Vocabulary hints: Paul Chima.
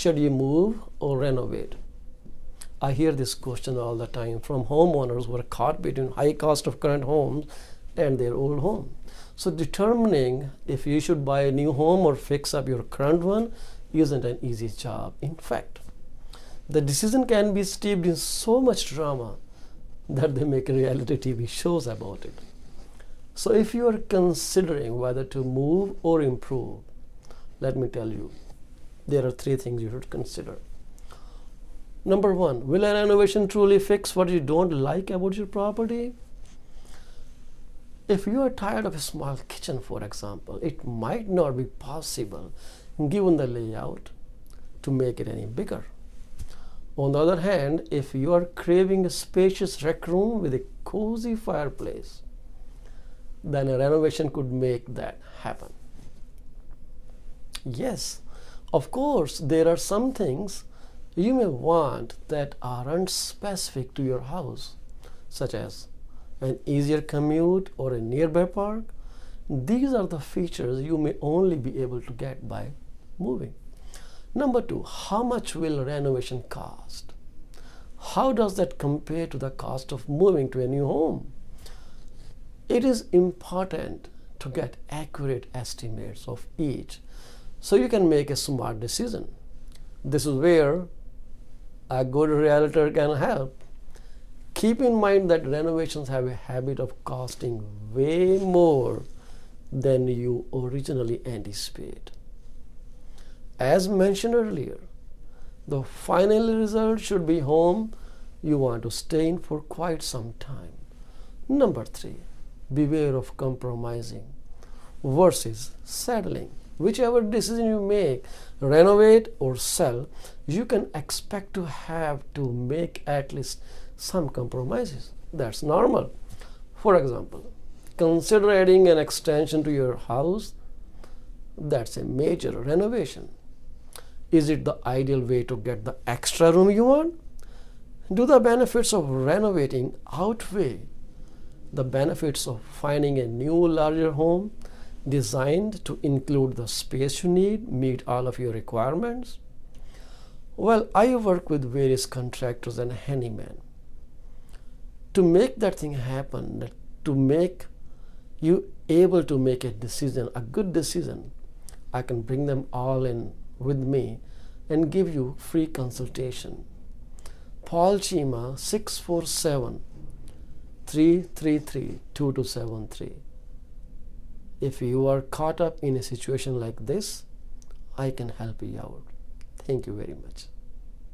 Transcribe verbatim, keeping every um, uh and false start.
should you move or renovate? I hear this question all the time from homeowners who are caught between high cost of current homes and their old home. So determining if you should buy a new home or fix up your current one isn't an easy job. In fact, the decision can be steeped in so much drama that they make reality T V shows about it. So if you are considering whether to move or improve, let me tell you, there are three things you should consider. Number one, will a renovation truly fix what you don't like about your property? If you are tired of a small kitchen, for example, it might not be possible, given the layout, to make it any bigger. On the other hand, if you are craving a spacious rec room with a cozy fireplace, then a renovation could make that happen. Yes, of course, there are some things you may want that aren't specific to your house, such as an easier commute or a nearby park. These are the features you may only be able to get by moving. Number two, how much will renovation cost? How does that compare to the cost of moving to a new home? It is important to get accurate estimates of each so you can make a smart decision. This is where a good realtor can help. Keep in mind that renovations have a habit of costing way more than you originally anticipate. As mentioned earlier, the final result should be a home you want to stay in for quite some time. Number three, beware of compromising versus settling. Whichever decision you make, renovate or sell, you can expect to have to make at least some compromises. That's normal. For example, consider adding an extension to your house. That's a major renovation. Is it the ideal way to get the extra room you want? Do the benefits of renovating outweigh the benefits of finding a new, larger home designed to include the space you need, meet all of your requirements? Well, I work with various contractors and handymen. To make that thing happen, to make you able to make a decision, a good decision, I can bring them all in with me and give you free consultation. Paul Chima, six four seven, three three three, two two seven three. If you are caught up in a situation like this, I can help you out. Thank you very much.